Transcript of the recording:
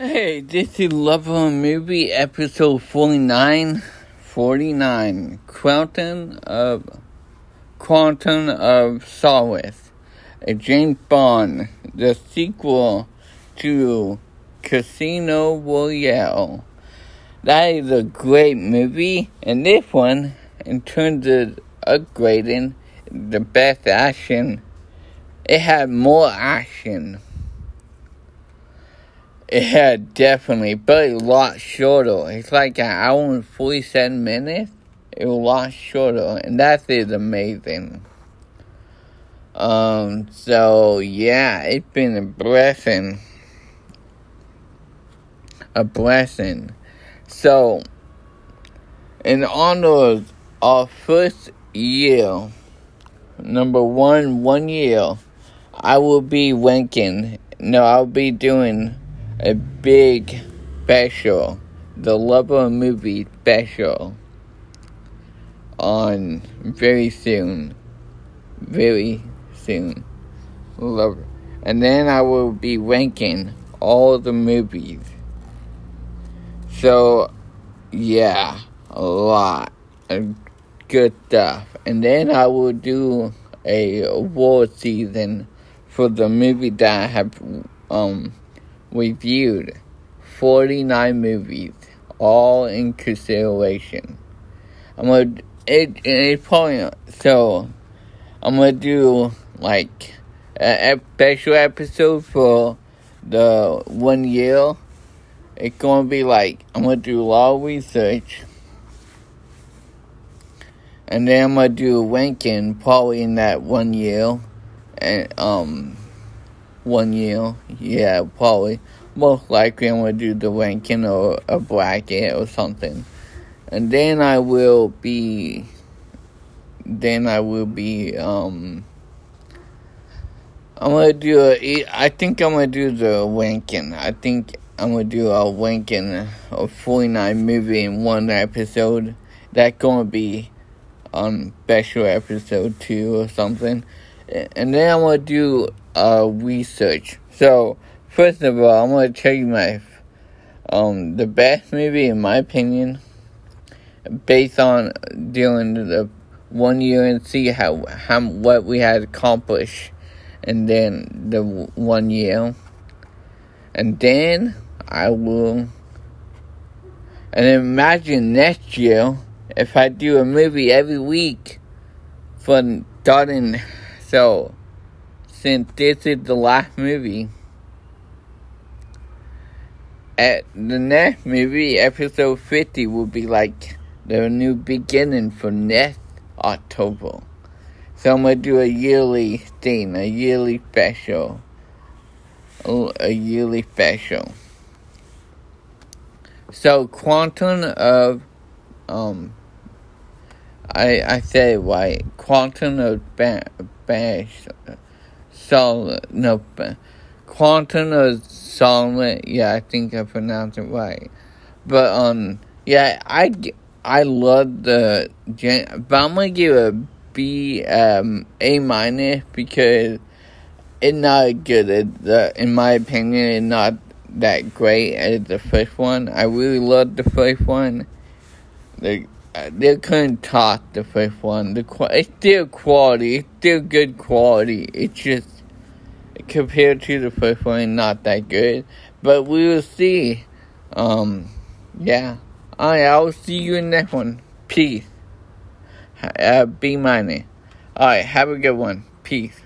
Hey, this is Love Home Movie, episode 49, Quantum of Solace, a James Bond, the sequel to Casino Royale. That is a great movie, and this one, in terms of upgrading, the best action. It had more action. It had definitely, but a lot shorter. It's like an hour and 47 minutes. It was a lot shorter, and that is amazing. So, yeah, it's been a blessing. So, in honor of our first year, number one year, I'll be doing a big special, the Love Home Movie special, on very soon, and then I will be ranking all the movies. So, yeah, a lot of good stuff, and then I will do a award season for the movie that I have reviewed. 49 movies, all in consideration. I'm gonna do like a special episode for the 1 year. It's gonna be like, I'm gonna do a lot of research, and then I'm gonna do a ranking probably in that 1 year, and 1 year, yeah, probably. Most likely I'm going to do the ranking or a bracket or something. And then I will be... I'm going to do the ranking. I think I'm going to do a ranking of 49 movies in one episode. That's going to be on special episode 2 or something. And then I'm going to do research. So, first of all, I'm going to tell you my, the best movie, in my opinion, based on during the 1 year, and see how what we had accomplished, and then the 1 year. And then I will, and imagine next year, if I do a movie every week, for starting, so, since this is the last movie, at the next movie, episode 50, will be like the new beginning for next October. So I'm going to do a yearly thing, a yearly special. So, Quantum of, I said it right, Quantum of Solace, yeah, I think I pronounced it right. But, yeah, I love the, but I'm gonna give it a B, A-, because it's not good, in my opinion, it's not that great as the first one. I really loved the first one. They couldn't top the first one. It's still quality. It's still good quality. It's just, compared to the first one, not that good. But we will see. Yeah. Alright, I will see you in the next one. Peace. B-. Alright, have a good one. Peace.